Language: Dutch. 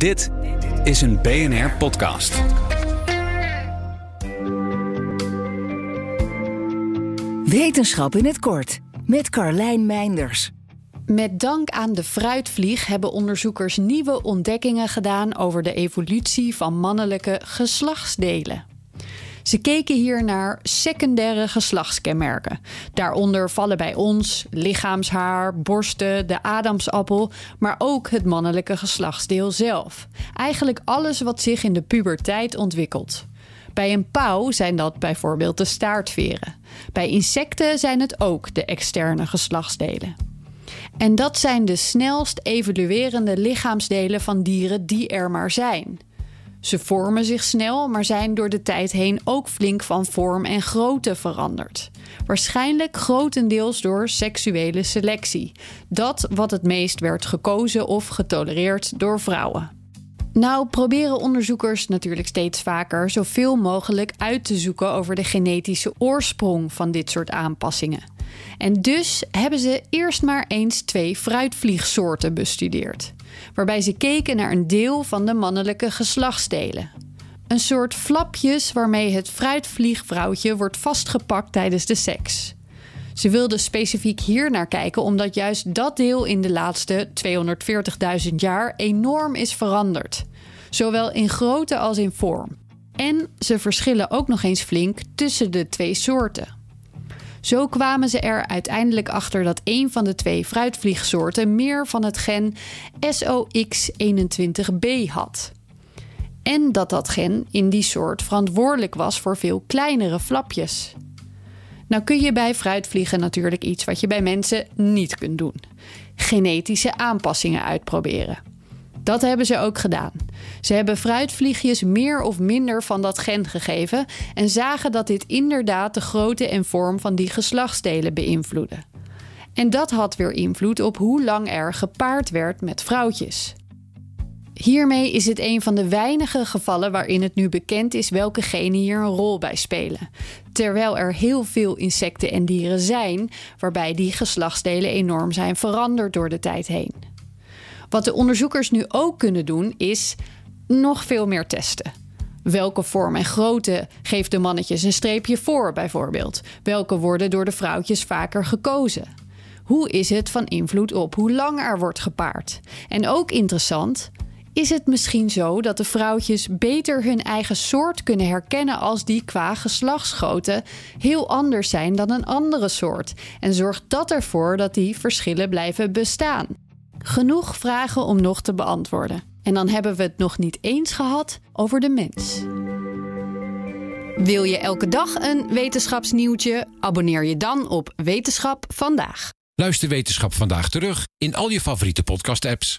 Dit is een BNR-podcast. Wetenschap in het kort, met Carlijn Meinders. Met dank aan de fruitvlieg hebben onderzoekers nieuwe ontdekkingen gedaan over de evolutie van mannelijke geslachtsdelen. Ze keken hier naar secundaire geslachtskenmerken. Daaronder vallen bij ons lichaamshaar, borsten, de adamsappel, maar ook het mannelijke geslachtsdeel zelf. Eigenlijk alles wat zich in de puberteit ontwikkelt. Bij een pauw zijn dat bijvoorbeeld de staartveren. Bij insecten zijn het ook de externe geslachtsdelen. En dat zijn de snelst evoluerende lichaamsdelen van dieren die er maar zijn. Ze vormen zich snel, maar zijn door de tijd heen ook flink van vorm en grootte veranderd. Waarschijnlijk grotendeels door seksuele selectie. Dat wat het meest werd gekozen of getolereerd door vrouwen. Nou proberen onderzoekers natuurlijk steeds vaker zoveel mogelijk uit te zoeken over de genetische oorsprong van dit soort aanpassingen. En dus hebben ze eerst maar eens 2 fruitvliegsoorten bestudeerd, waarbij ze keken naar een deel van de mannelijke geslachtsdelen. Een soort flapjes waarmee het fruitvliegvrouwtje wordt vastgepakt tijdens de seks. Ze wilden specifiek hier naar kijken omdat juist dat deel in de laatste 240.000 jaar enorm is veranderd, zowel in grootte als in vorm. En ze verschillen ook nog eens flink tussen de 2 soorten. Zo kwamen ze er uiteindelijk achter dat een van de 2 fruitvliegsoorten meer van het gen Sox21b had. En dat dat gen in die soort verantwoordelijk was voor veel kleinere flapjes. Nou kun je bij fruitvliegen natuurlijk iets wat je bij mensen niet kunt doen. Genetische aanpassingen uitproberen. Dat hebben ze ook gedaan. Ze hebben fruitvliegjes meer of minder van dat gen gegeven en zagen dat dit inderdaad de grootte en vorm van die geslachtsdelen beïnvloedde. En dat had weer invloed op hoe lang er gepaard werd met vrouwtjes. Hiermee is het een van de weinige gevallen waarin het nu bekend is welke genen hier een rol bij spelen. Terwijl er heel veel insecten en dieren zijn waarbij die geslachtsdelen enorm zijn veranderd door de tijd heen. Wat de onderzoekers nu ook kunnen doen is nog veel meer testen. Welke vorm en grootte geeft de mannetjes een streepje voor bijvoorbeeld? Welke worden door de vrouwtjes vaker gekozen? Hoe is het van invloed op hoe lang er wordt gepaard? En ook interessant, is het misschien zo dat de vrouwtjes beter hun eigen soort kunnen herkennen als die qua geslachtsgrootte heel anders zijn dan een andere soort? En zorgt dat ervoor dat die verschillen blijven bestaan? Genoeg vragen om nog te beantwoorden. En dan hebben we het nog niet eens gehad over de mens. Wil je elke dag een wetenschapsnieuwtje? Abonneer je dan op Wetenschap Vandaag. Luister Wetenschap Vandaag terug in al je favoriete podcast-apps.